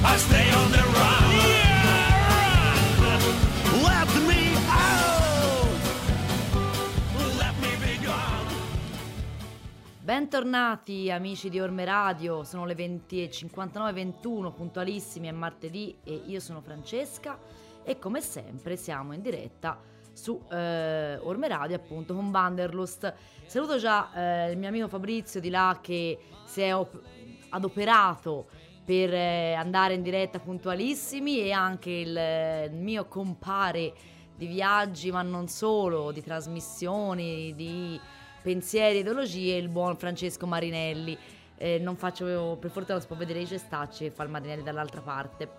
I stay on the run. Yeah, run. Let me out. Let me be gone. Bentornati amici di Orme Radio, sono le 20:59:21, puntualissimi, è martedì e io sono Francesca e come sempre siamo in diretta su Orme Radio, appunto, con Wanderlust. Saluto già il mio amico Fabrizio di là che si è adoperato per andare in diretta puntualissimi, e anche il mio compare di viaggi, ma non solo, di trasmissioni, di pensieri e ideologie, il buon Francesco Marinelli. Non faccio, per fortuna si può vedere i cestacci e fa il Marinelli dall'altra parte.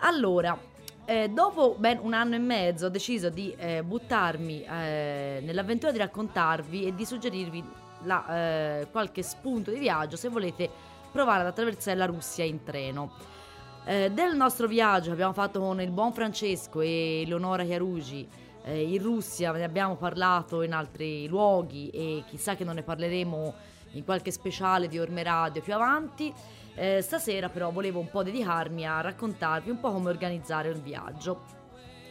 Allora, dopo ben un anno e mezzo ho deciso di buttarmi nell'avventura di raccontarvi e di suggerirvi qualche spunto di viaggio se volete provare ad attraversare la Russia in treno. Del nostro viaggio che abbiamo fatto con il buon Francesco e Leonora Chiarugi in Russia, ne abbiamo parlato in altri luoghi e chissà che non ne parleremo in qualche speciale di Orme Radio più avanti. Stasera però volevo un po' dedicarmi a raccontarvi un po' come organizzare un viaggio.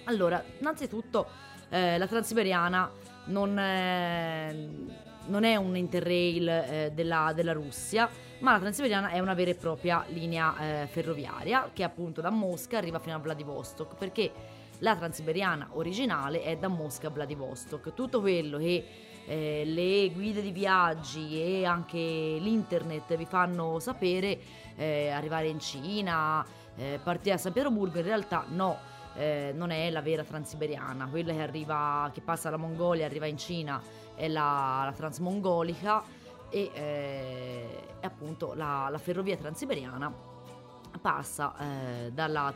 Allora, innanzitutto la Transiberiana non è un interrail della Russia, ma la Transiberiana è una vera e propria linea ferroviaria che appunto da Mosca arriva fino a Vladivostok, perché la Transiberiana originale è da Mosca a Vladivostok. Tutto quello che le guide di viaggi e anche l'internet vi fanno sapere, arrivare in Cina, partire da San Pietroburgo, in realtà no, non è la vera Transiberiana. Quella che passa dalla Mongolia, arriva in Cina, è la Transmongolica, e appunto la ferrovia transiberiana passa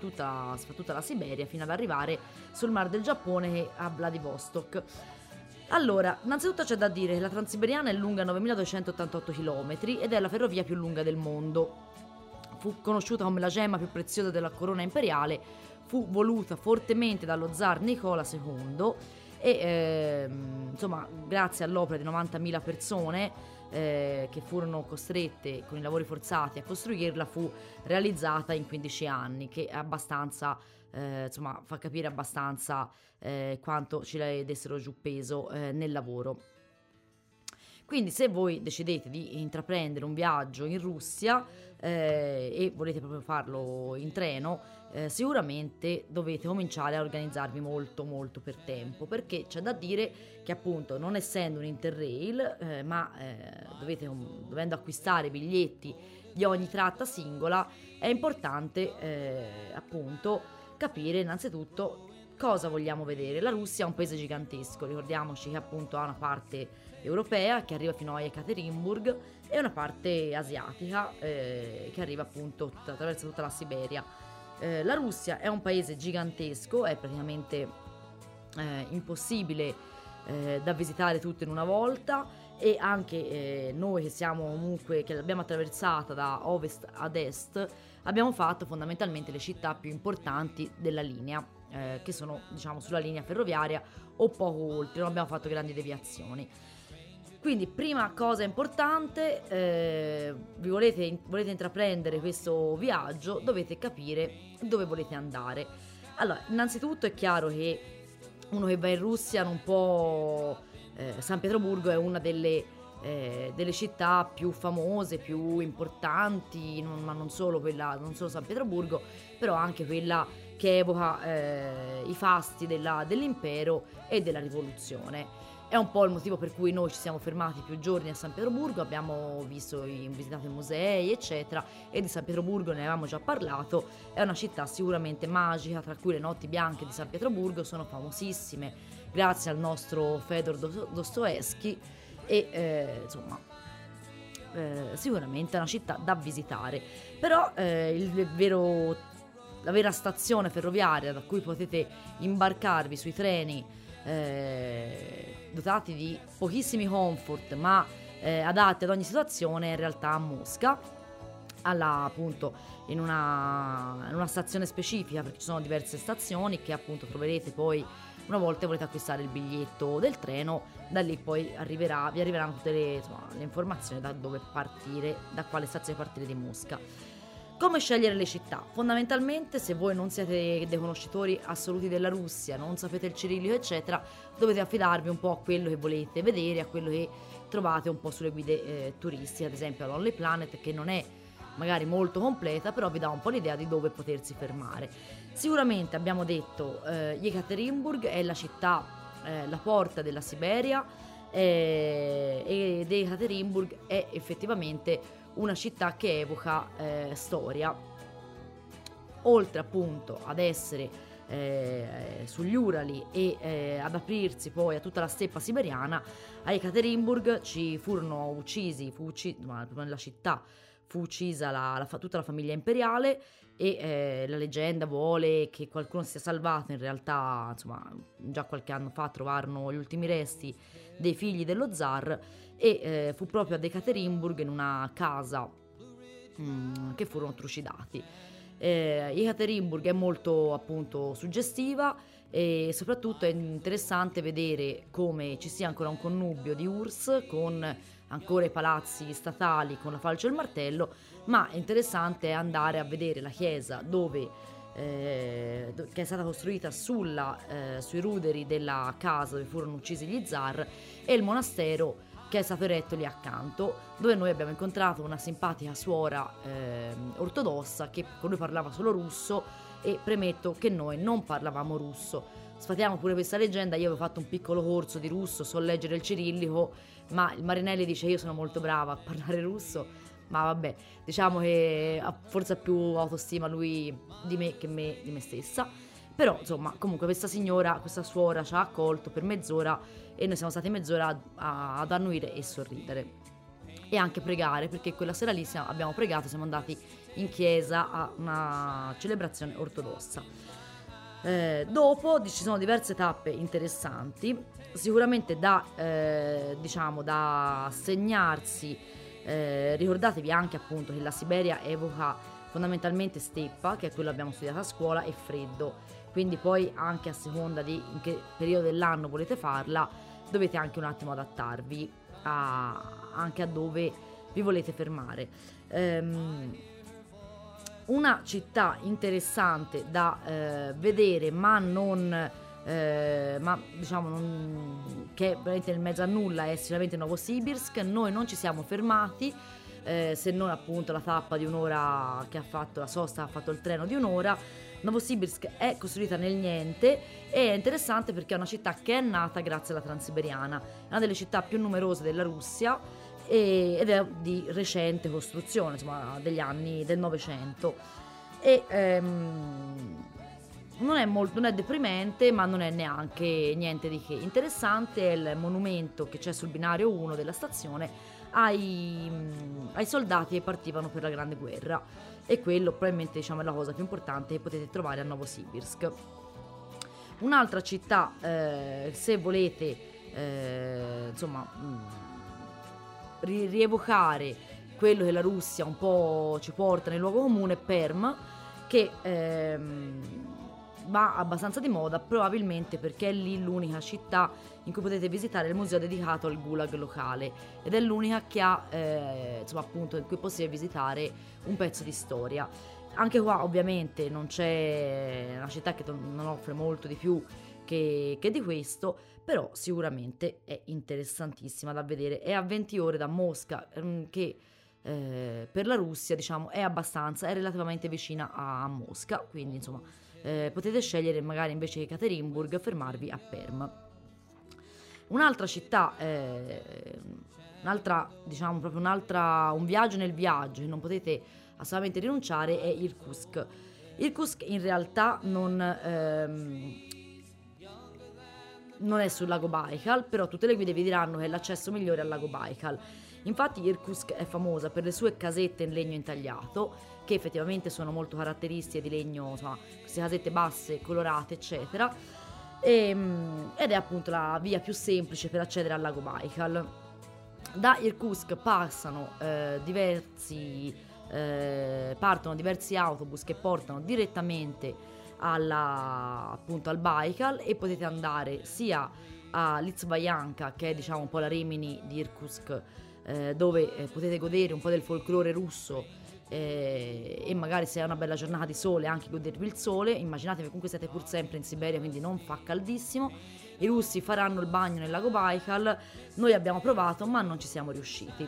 tutta la Siberia fino ad arrivare sul Mar del Giappone a Vladivostok. Allora, innanzitutto c'è da dire che la Transiberiana è lunga 9.288 km ed è la ferrovia più lunga del mondo. Fu conosciuta come la gemma più preziosa della corona imperiale, fu voluta fortemente dallo zar Nicola II e insomma, grazie all'opera di 90.000 persone che furono costrette con i lavori forzati a costruirla, fu realizzata in 15 anni, che è abbastanza, insomma, fa capire abbastanza quanto ci dessero giù peso nel lavoro. Quindi se voi decidete di intraprendere un viaggio in Russia e volete proprio farlo in treno, sicuramente dovete cominciare a organizzarvi molto molto per tempo, perché c'è da dire che appunto non essendo un interrail dovendo acquistare biglietti di ogni tratta singola, è importante appunto capire innanzitutto cosa vogliamo vedere. La Russia è un paese gigantesco, ricordiamoci che appunto ha una parte europea che arriva fino a Ekaterinburg e una parte asiatica che arriva appunto attraverso tutta la Siberia. La Russia è un paese gigantesco, è praticamente impossibile da visitare tutto in una volta, e anche noi che siamo comunque, che l'abbiamo attraversata da ovest ad est, abbiamo fatto fondamentalmente le città più importanti della linea, che sono, diciamo, sulla linea ferroviaria o poco oltre, non abbiamo fatto grandi deviazioni. Quindi prima cosa importante, volete intraprendere questo viaggio, dovete capire dove volete andare. Allora, innanzitutto è chiaro che uno che va in Russia non può... San Pietroburgo è una delle città più famose, più importanti, ma non solo quella, non solo San Pietroburgo, però anche quella che evoca i fasti dell'impero e della rivoluzione. È un po' il motivo per cui noi ci siamo fermati più giorni a San Pietroburgo, abbiamo visitato i musei eccetera, e di San Pietroburgo ne avevamo già parlato. È una città sicuramente magica, tra cui le notti bianche di San Pietroburgo sono famosissime grazie al nostro Fedor Dostoevsky, e insomma sicuramente è una città da visitare, però la vera stazione ferroviaria da cui potete imbarcarvi sui treni dotati di pochissimi comfort ma adatti ad ogni situazione, in realtà a Mosca, appunto in una stazione specifica, perché ci sono diverse stazioni che appunto troverete poi una volta volete acquistare il biglietto del treno. Da lì poi vi arriveranno tutte le informazioni da dove partire, da quale stazione partire di Mosca. Come scegliere le città? Fondamentalmente, se voi non siete dei conoscitori assoluti della Russia, non sapete il cirillico eccetera, dovete affidarvi un po' a quello che volete vedere, a quello che trovate un po' sulle guide turistiche, ad esempio a Lonely Planet, che non è magari molto completa, però vi dà un po' l'idea di dove potersi fermare. Sicuramente abbiamo detto Ekaterinburg è la città, la porta della Siberia, ed Ekaterinburg è effettivamente una città che evoca storia, oltre appunto ad essere sugli Urali e ad aprirsi poi a tutta la steppa siberiana. A Ekaterinburg nella città fu uccisa tutta la famiglia imperiale, e la leggenda vuole che qualcuno sia salvato. In realtà, insomma, già qualche anno fa trovarono gli ultimi resti dei figli dello zar, e fu proprio ad Ekaterinburg, in una casa, che furono trucidati. Ekaterinburg è molto appunto suggestiva, e soprattutto è interessante vedere come ci sia ancora un connubio di URSS con ancora i palazzi statali con la falce e il martello, ma è interessante andare a vedere la chiesa che è stata costruita sui ruderi della casa dove furono uccisi gli zar, e il monastero che è stato eretto lì accanto, dove noi abbiamo incontrato una simpatica suora ortodossa che con lui parlava solo russo, e premetto che noi non parlavamo russo. Sfatiamo pure questa leggenda. Io avevo fatto un piccolo corso di russo, so leggere il cirillico, ma il Marinelli dice io sono molto brava a parlare russo, ma vabbè, diciamo che forse ha più autostima lui di me che me di me stessa. Però insomma, comunque questa suora ci ha accolto per mezz'ora, e noi siamo stati mezz'ora ad annuire e sorridere e anche pregare, perché quella sera lì abbiamo pregato, siamo andati in chiesa a una celebrazione ortodossa. Dopo ci sono diverse tappe interessanti, sicuramente da segnarsi. Ricordatevi anche appunto che la Siberia evoca fondamentalmente steppa, che è quello che abbiamo studiato a scuola, e freddo, quindi poi anche a seconda di in che periodo dell'anno volete farla dovete anche un attimo adattarvi anche a dove vi volete fermare. Una città interessante da vedere, che è veramente nel mezzo a nulla, è sicuramente Novosibirsk. Noi non ci siamo fermati, se non appunto la tappa di un'ora che ha fatto la sosta, ha fatto il treno di un'ora. Novosibirsk è costruita nel niente, e è interessante perché è una città che è nata grazie alla Transiberiana, è una delle città più numerose della Russia, ed è di recente costruzione, insomma degli anni del Novecento, e non è deprimente, ma non è neanche niente di che. Interessante è il monumento che c'è sul binario 1 della stazione ai soldati che partivano per la Grande Guerra, e quello probabilmente, diciamo, è la cosa più importante che potete trovare a Novosibirsk. Un'altra città, se volete rievocare quello che la Russia un po' ci porta nel luogo comune, Perm, che va abbastanza di moda, probabilmente perché è lì l'unica città in cui potete visitare il museo dedicato al gulag locale, ed è l'unica che ha appunto in cui è possibile visitare un pezzo di storia. Anche qua ovviamente non c'è una città che non offre molto di più che di questo, però sicuramente è interessantissima da vedere. È a 20 ore da Mosca, che per la Russia, diciamo, è relativamente vicina a Mosca, quindi insomma potete scegliere magari invece che Ekaterinburg fermarvi a Perm. Un'altra città, un viaggio nel viaggio che non potete assolutamente rinunciare, è Irkutsk. Irkutsk in realtà non è sul lago Baikal, però tutte le guide vi diranno che è l'accesso migliore al lago Baikal, Infatti Irkutsk è famosa per le sue casette in legno intagliato, che effettivamente sono molto caratteristiche, di legno, insomma, queste casette basse, colorate, eccetera, ed è appunto la via più semplice per accedere al lago Baikal. Da Irkutsk partono diversi autobus che portano direttamente al Baikal, e potete andare sia a Lizbayanka, che è diciamo un po' la Rimini di Irkutsk, dove potete godere un po' del folklore russo, e magari se è una bella giornata di sole anche godervi il sole. Immaginatevi comunque siete pur sempre in Siberia, quindi non fa caldissimo. I russi faranno il bagno nel lago Baikal, noi abbiamo provato ma non ci siamo riusciti.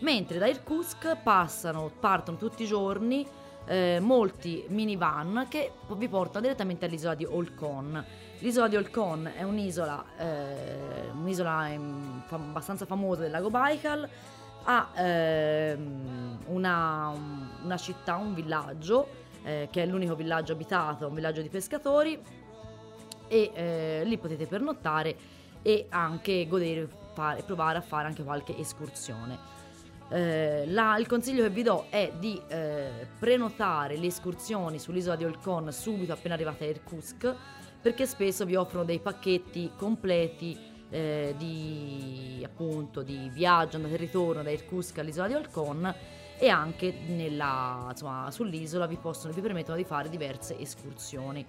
Mentre da Irkutsk partono tutti i giorni molti minivan che vi portano direttamente all'isola di Olkhon. L'isola di Olkhon è un'isola abbastanza famosa del lago Baikal, ha una città, un villaggio che è l'unico villaggio abitato, un villaggio di pescatori, e lì potete pernottare e anche provare a fare anche qualche escursione. Il consiglio che vi do è di prenotare le escursioni sull'isola di Olkhon subito appena arrivate a Irkutsk, perché spesso vi offrono dei pacchetti completi di viaggio, andata e ritorno da Irkutsk all'isola di Olkhon, e anche sull'isola vi permettono di fare diverse escursioni.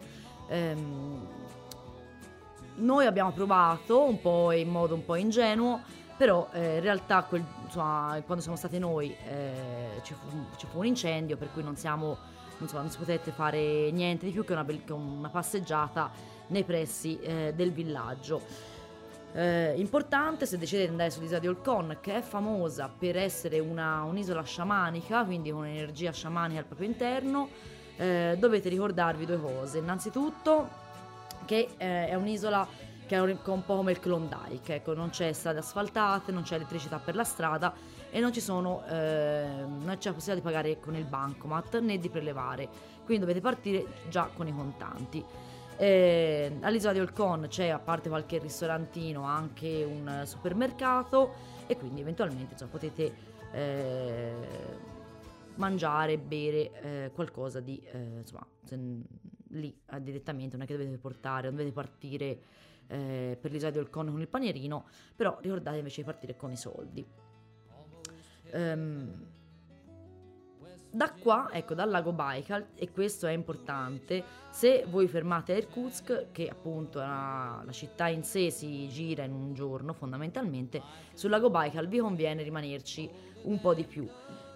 Noi abbiamo provato un po' in modo un po' ingenuo, però in realtà quando siamo stati noi ci fu un incendio, per cui non si potette fare niente di più che una passeggiata nei pressi del villaggio. Importante, se decidete di andare sull'isola di Olkhon, che è famosa per essere un'isola sciamanica, quindi con un'energia sciamanica al proprio interno, dovete ricordarvi due cose. Innanzitutto che è un'isola che è un po' come il Klondike, ecco, non c'è strade asfaltate, non c'è elettricità per la strada, e non c'è la possibilità di pagare con il bancomat né di prelevare, quindi dovete partire già con i contanti. All'isola di Olkhon c'è, a parte qualche ristorantino, anche un supermercato, e quindi eventualmente potete mangiare, bere qualcosa di lì direttamente. Non è che non dovete partire per l'isola di Olkhon con il panierino, però ricordate invece di partire con i soldi. Da qua, ecco, dal lago Baikal, e questo è importante, se voi fermate a Irkutsk, che appunto la città in sé si gira in un giorno fondamentalmente, sul lago Baikal vi conviene rimanerci un po' di più,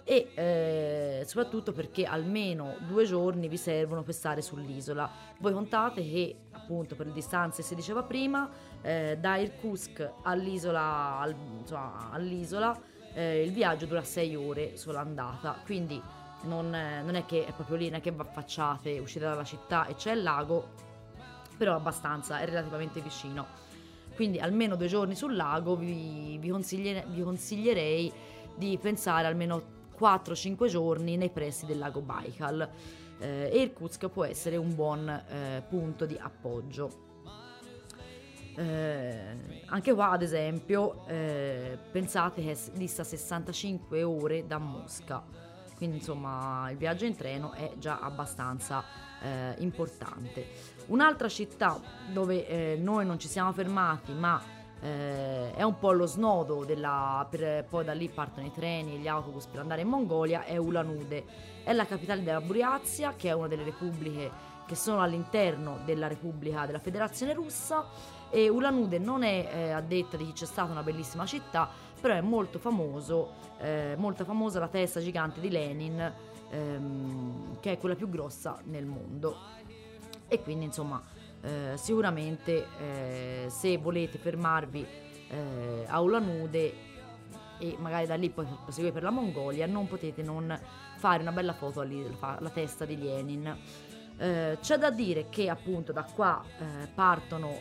e soprattutto perché almeno 2 giorni vi servono per stare sull'isola. Voi contate che appunto per le distanze, si diceva prima, da Irkutsk all'isola il viaggio dura 6 ore solo andata, quindi non è che è proprio lì, non è che affacciate, uscite dalla città e c'è il lago, però è relativamente vicino, quindi almeno 2 giorni sul lago. Vi consiglierei di pensare almeno 4-5 giorni nei pressi del lago Baikal, e Irkutsk può essere un buon punto di appoggio. Anche qua ad esempio pensate che dista 65 ore da Mosca, quindi insomma il viaggio in treno è già abbastanza importante. Un'altra città dove noi non ci siamo fermati, ma è un po' lo snodo poi da lì partono i treni e gli autobus per andare in Mongolia, è Ulan Ude. È la capitale della Buriazia, che è una delle repubbliche che sono all'interno della Repubblica della Federazione Russa, e Ulan Ude non è addetta di chi c'è stata una bellissima città, però è molto famosa la testa gigante di Lenin, che è quella più grossa nel mondo, e quindi insomma sicuramente se volete fermarvi a Ulan Ude e magari da lì poi proseguire per la Mongolia, non potete non fare una bella foto alla testa di Lenin. C'è da dire che appunto da qua partono,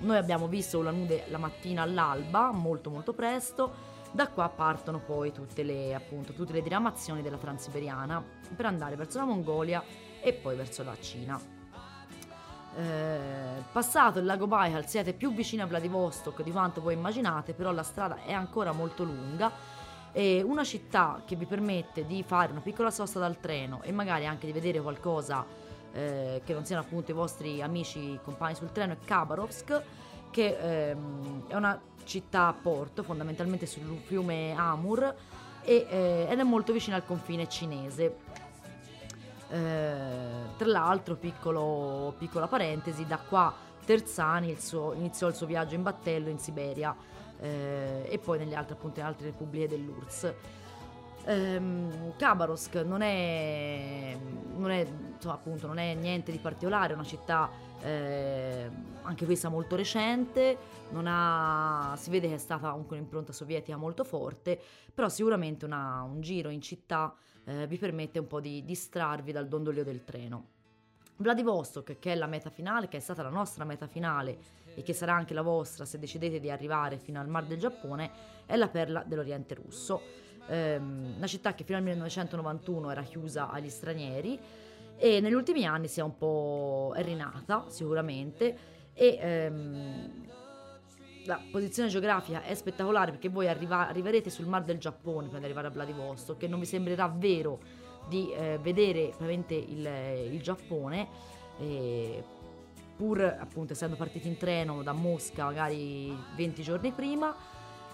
noi abbiamo visto Ulan Ude la mattina all'alba, molto molto presto. Da qua partono poi tutte le diramazioni della Transiberiana per andare verso la Mongolia e poi verso la Cina. Passato il lago Baikal siete più vicini a Vladivostok di quanto voi immaginate, però la strada è ancora molto lunga, e una città che vi permette di fare una piccola sosta dal treno e magari anche di vedere qualcosa che non siano appunto i vostri amici, compagni sul treno, è Khabarovsk, che è una città a porto, fondamentalmente sul fiume Amur, ed è molto vicina al confine cinese. Tra l'altro, piccola parentesi, da qua Terzani iniziò il suo viaggio in battello in Siberia, e poi nelle altre, appunto, in altre repubbliche dell'URSS. Khabarovsk non è insomma, appunto, non è niente di particolare, è una città anche questa molto recente, si vede che è stata comunque un'impronta sovietica molto forte, però sicuramente un giro in città vi permette un po' di distrarvi dal dondolio del treno. Vladivostok, che è la meta finale, che è stata la nostra meta finale e che sarà anche la vostra se decidete di arrivare fino al Mar del Giappone, è la perla dell'Oriente russo, una città che fino al 1991 era chiusa agli stranieri e negli ultimi anni si è un po' rinata sicuramente, e la posizione geografica è spettacolare, perché voi arriverete sul Mar del Giappone prima di arrivare a Vladivostok, che non vi sembrerà vero di vedere veramente il Giappone, pur appunto essendo partiti in treno da Mosca magari 20 giorni prima.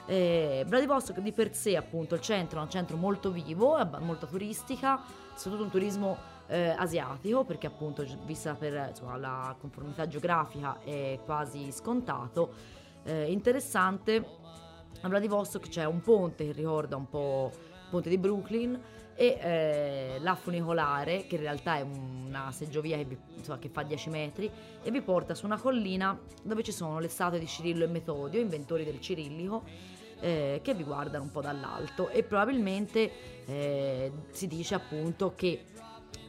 Vladivostok di per sé, appunto, il centro è un centro molto vivo, è molto turistica, soprattutto un turismo asiatico, perché appunto, vista per insomma, la conformità geografica, è quasi scontato. Interessante, a Vladivostok c'è un ponte che ricorda un po' il ponte di Brooklyn, e la funicolare, che in realtà è una seggiovia che fa 10 metri e vi porta su una collina dove ci sono le statue di Cirillo e Metodio, inventori del cirillico, che vi guardano un po' dall'alto, e probabilmente si dice appunto che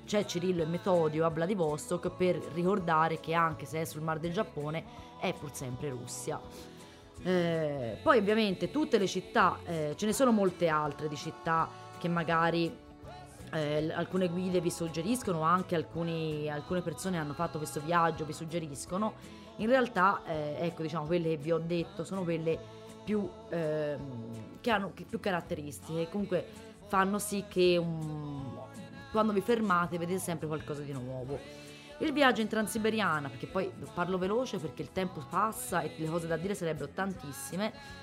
c'è Cirillo e Metodio a Vladivostok per ricordare che, anche se è sul Mar del Giappone, è pur sempre Russia. Poi ovviamente tutte le città, ce ne sono molte altre di città che magari alcune guide vi suggeriscono, anche alcune persone hanno fatto questo viaggio vi suggeriscono. In realtà ecco, diciamo, quelle che vi ho detto sono quelle che hanno più caratteristiche, comunque fanno sì che quando vi fermate vedete sempre qualcosa di nuovo. Il viaggio in Transiberiana, perché poi parlo veloce perché il tempo passa e le cose da dire sarebbero tantissime.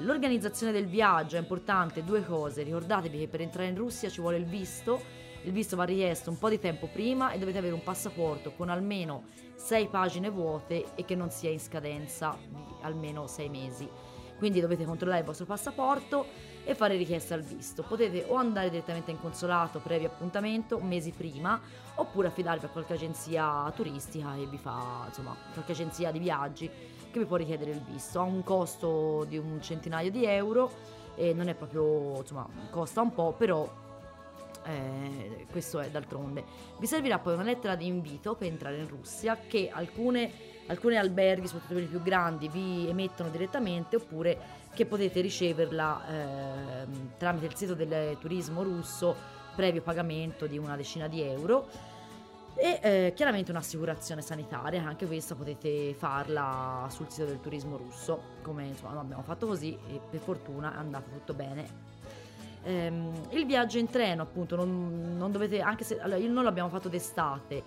L'organizzazione del viaggio è importante, due cose: ricordatevi che per entrare in Russia ci vuole il visto va richiesto un po' di tempo prima e dovete avere un passaporto con almeno 6 pagine vuote e che non sia in scadenza di almeno 6 mesi. Quindi dovete controllare il vostro passaporto e fare richiesta al visto. Potete o andare direttamente in consolato previo appuntamento mesi prima, oppure affidarvi a qualche agenzia turistica che vi fa, insomma, qualche agenzia di viaggi che vi può richiedere il visto. Ha un costo di un centinaio di euro e non è proprio, insomma, costa un po', però questo è d'altronde. Vi servirà poi una lettera di invito per entrare in Russia, che alcuni alberghi, soprattutto quelli più grandi, vi emettono direttamente, oppure che potete riceverla tramite il sito del turismo russo, previo pagamento di una decina di euro, e chiaramente un'assicurazione sanitaria, anche questa potete farla sul sito del turismo russo, come insomma abbiamo fatto così e per fortuna è andato tutto bene. Il viaggio in treno, appunto, non dovete, anche se allora, noi l'abbiamo fatto d'estate,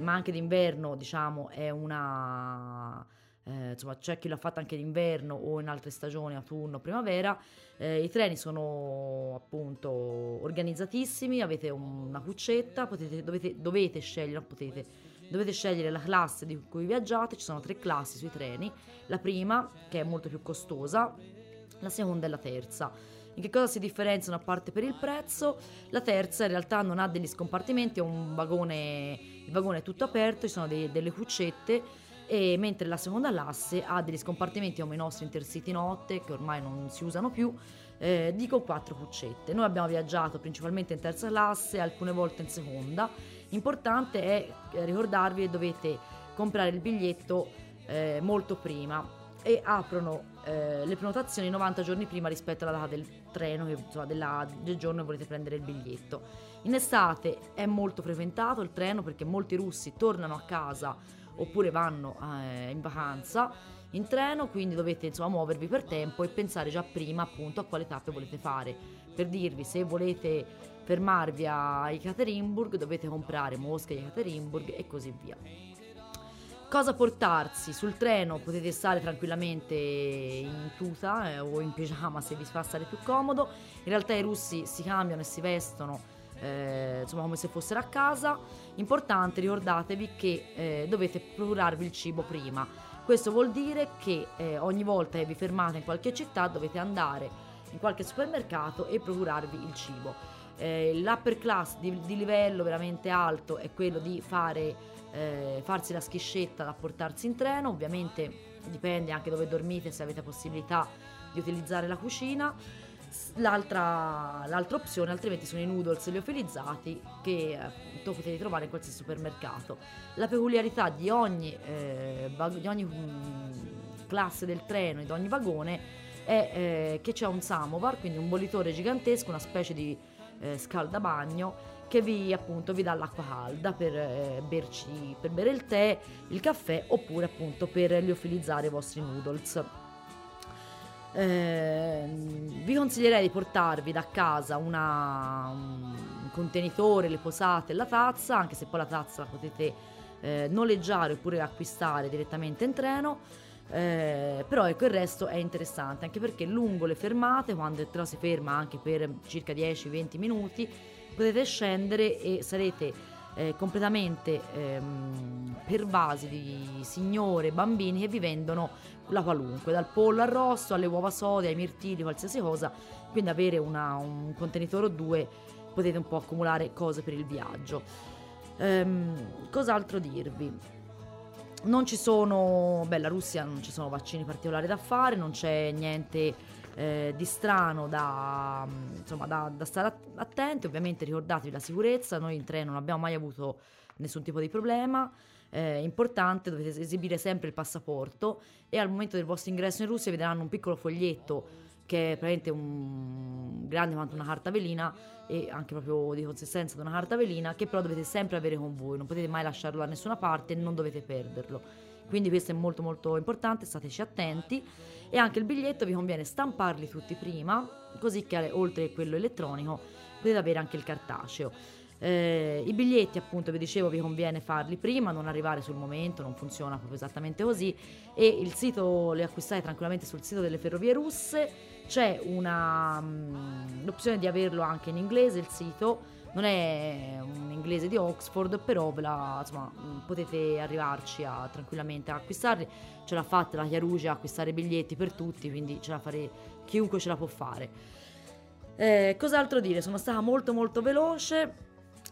ma anche d'inverno, diciamo, è una insomma, c'è chi l'ha fatta anche d'inverno o in altre stagioni, autunno, primavera. I treni sono appunto organizzatissimi, avete una cuccetta, dovete scegliere la classe di cui viaggiate. Ci sono 3 classi sui treni: la prima, che è molto più costosa, la seconda e la terza. In che cosa si differenziano, a parte per il prezzo? La terza in realtà non ha degli scompartimenti, è un vagone, il vagone è tutto aperto, ci sono delle cuccette, e mentre la seconda classe ha degli scompartimenti come i nostri intercity notte, che ormai non si usano più, dico 4 cuccette. Noi abbiamo viaggiato principalmente in terza classe, alcune volte in seconda. Importante è ricordarvi che dovete comprare il biglietto molto prima, e aprono le prenotazioni 90 giorni prima rispetto alla data del treno, che, insomma, del giorno che volete prendere il biglietto. In estate è molto frequentato il treno perché molti russi tornano a casa oppure vanno in vacanza in treno, quindi dovete, insomma, muovervi per tempo e pensare già prima, appunto, a quale tappe volete fare. Per dirvi, se volete fermarvi a Ekaterinburg dovete comprare Mosca e Ekaterinburg e così via. Cosa portarsi? Sul treno potete stare tranquillamente in tuta o in pigiama se vi fa stare più comodo. In realtà i russi si cambiano e si vestono insomma come se fossero a casa. Importante, ricordatevi che dovete procurarvi il cibo prima. Questo vuol dire che ogni volta che vi fermate in qualche città dovete andare in qualche supermercato e procurarvi il cibo. L'upper class di livello veramente alto è quello di farsi la schiscetta da portarsi in treno. Ovviamente dipende anche dove dormite, se avete possibilità di utilizzare la cucina. L'altra opzione, altrimenti, sono i noodles liofilizzati che potete trovare in qualsiasi supermercato. La peculiarità di ogni classe del treno e di ogni vagone è che c'è un samovar, quindi un bollitore gigantesco, una specie di scaldabagno che vi dà l'acqua calda per bere il tè, il caffè, oppure appunto per liofilizzare i vostri noodles. Vi consiglierei di portarvi da casa un contenitore, le posate e la tazza, anche se poi la tazza la potete noleggiare oppure acquistare direttamente in treno. Però ecco, il resto è interessante anche perché lungo le fermate, quando il treno si ferma anche per circa 10-20 minuti, potete scendere e sarete completamente pervasi di signore e bambini che vi vendono la qualunque, dal pollo arrosto alle uova sode, ai mirtilli, qualsiasi cosa. Quindi avere un contenitore o due, potete un po' accumulare cose per il viaggio. Cos'altro dirvi? La Russia non ci sono vaccini particolari da fare, non c'è niente di strano da stare attenti. Ovviamente ricordatevi la sicurezza, noi in treno non abbiamo mai avuto nessun tipo di problema. Importante, dovete esibire sempre il passaporto e al momento del vostro ingresso in Russia vi daranno un piccolo foglietto che è praticamente grande quanto una carta velina e anche proprio di consistenza di una carta velina, che però dovete sempre avere con voi, non potete mai lasciarlo da nessuna parte e non dovete perderlo. Quindi questo è molto molto importante, stateci attenti. E anche il biglietto vi conviene stamparli tutti prima, così che oltre a quello elettronico potete avere anche il cartaceo. I biglietti, appunto, vi dicevo, vi conviene farli prima, non arrivare sul momento, non funziona proprio esattamente così. E il sito li acquistate tranquillamente sul sito delle ferrovie russe. C'è l'opzione di averlo anche in inglese, il sito non è un inglese di Oxford, però potete arrivarci tranquillamente a acquistarli. Ce l'ha fatta la Chiarugi a acquistare biglietti per tutti, quindi ce la fare chiunque ce la può fare. Cos'altro dire? Sono stata molto molto veloce.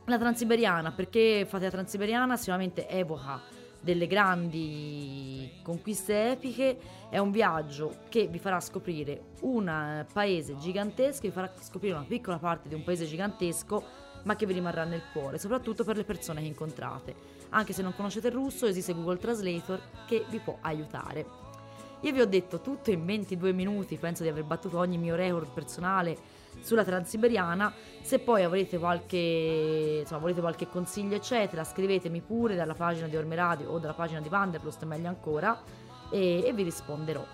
La Transiberiana, perché fate la Transiberiana? Sicuramente evoca delle grandi conquiste epiche, è un viaggio che vi farà scoprire un paese gigantesco, vi farà scoprire una piccola parte di un paese gigantesco, ma che vi rimarrà nel cuore, soprattutto per le persone che incontrate. Anche se non conoscete il russo, esiste Google Translator che vi può aiutare. Io vi ho detto tutto in 22 minuti, penso di aver battuto ogni mio record personale sulla Transiberiana. Se poi avrete volete qualche consiglio eccetera, scrivetemi pure dalla pagina di Orme Radio o dalla pagina di Wanderlust, meglio ancora, e vi risponderò.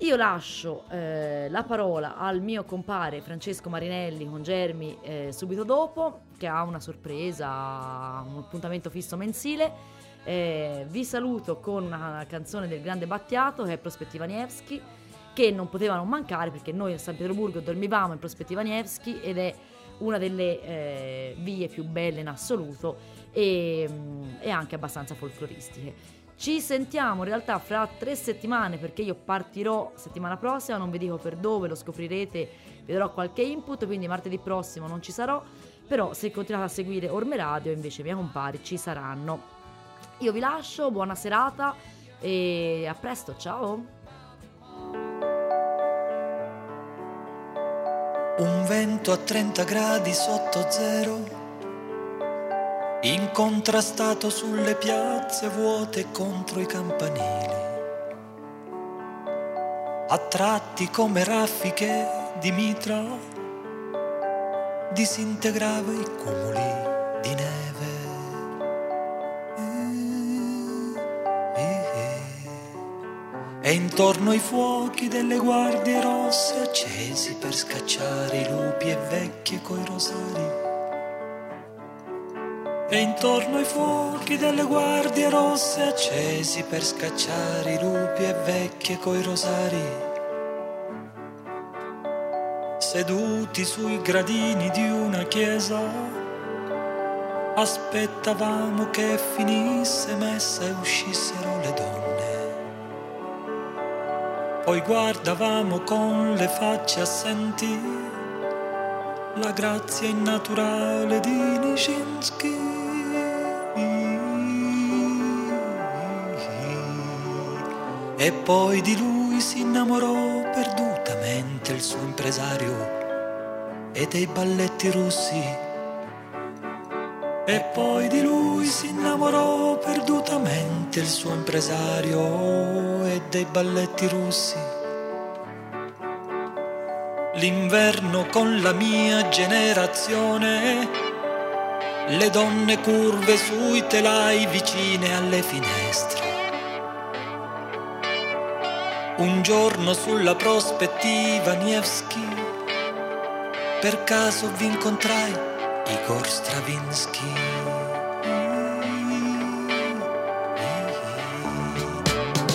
Io lascio la parola al mio compare Francesco Marinelli con Germi subito dopo, che ha una sorpresa, un appuntamento fisso mensile. Vi saluto con una canzone del grande Battiato, che è Prospettiva Nevsky, che non potevano mancare perché noi a San Pietroburgo dormivamo in Prospettiva Nevsky ed è una delle vie più belle in assoluto e anche abbastanza folcloristiche. Ci sentiamo in realtà fra 3 settimane, perché io partirò settimana prossima, non vi dico per dove, lo scoprirete, vi darò qualche input, quindi martedì prossimo non ci sarò, però se continuate a seguire Orme Radio invece i miei compari ci saranno. Io vi lascio, buona serata e a presto, ciao! Un vento a 30 gradi sotto zero, incontrastato sulle piazze vuote contro i campanili. a tratti come raffiche di mitra, disintegrava i cumuli di neve. E intorno ai fuochi delle guardie rosse accesi per scacciare i lupi e vecchie coi rosari. E intorno ai fuochi delle guardie rosse accesi per scacciare i lupi e vecchie coi rosari. Seduti sui gradini di una chiesa, aspettavamo che finisse messa e uscissero le donne. Poi guardavamo con le facce assenti la grazia innaturale di Nijinsky. E poi di lui si innamorò perdutamente il suo impresario e dei balletti russi. E poi di lui si innamorò perdutamente il suo impresario e dei balletti russi. L'inverno con la mia generazione, le donne curve sui telai vicine alle finestre. Un giorno sulla Prospettiva Nevsky per caso vi incontrai Igor Stravinsky.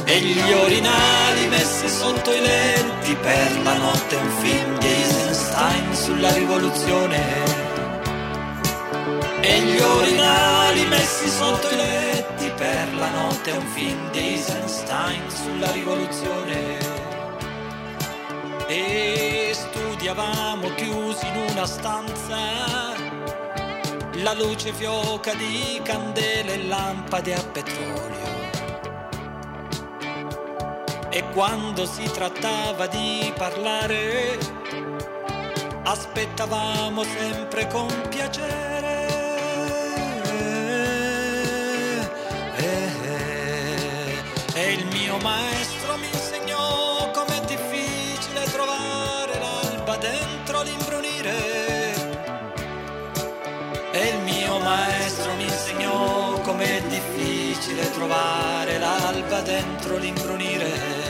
E gli orinali messi sotto i lenti per la notte, un film di Eisenstein sulla rivoluzione. E gli orinali messi sotto i lenti per la notte, un film di Eisenstein sulla rivoluzione. E studiavamo chiusi in una stanza, la luce fioca di candele e lampade a petrolio. E quando si trattava di parlare, aspettavamo sempre con piacere. Il mio maestro mi insegnò com'è difficile trovare l'alba dentro l'imbrunire. E il mio maestro mi insegnò com'è difficile trovare l'alba dentro l'imbrunire.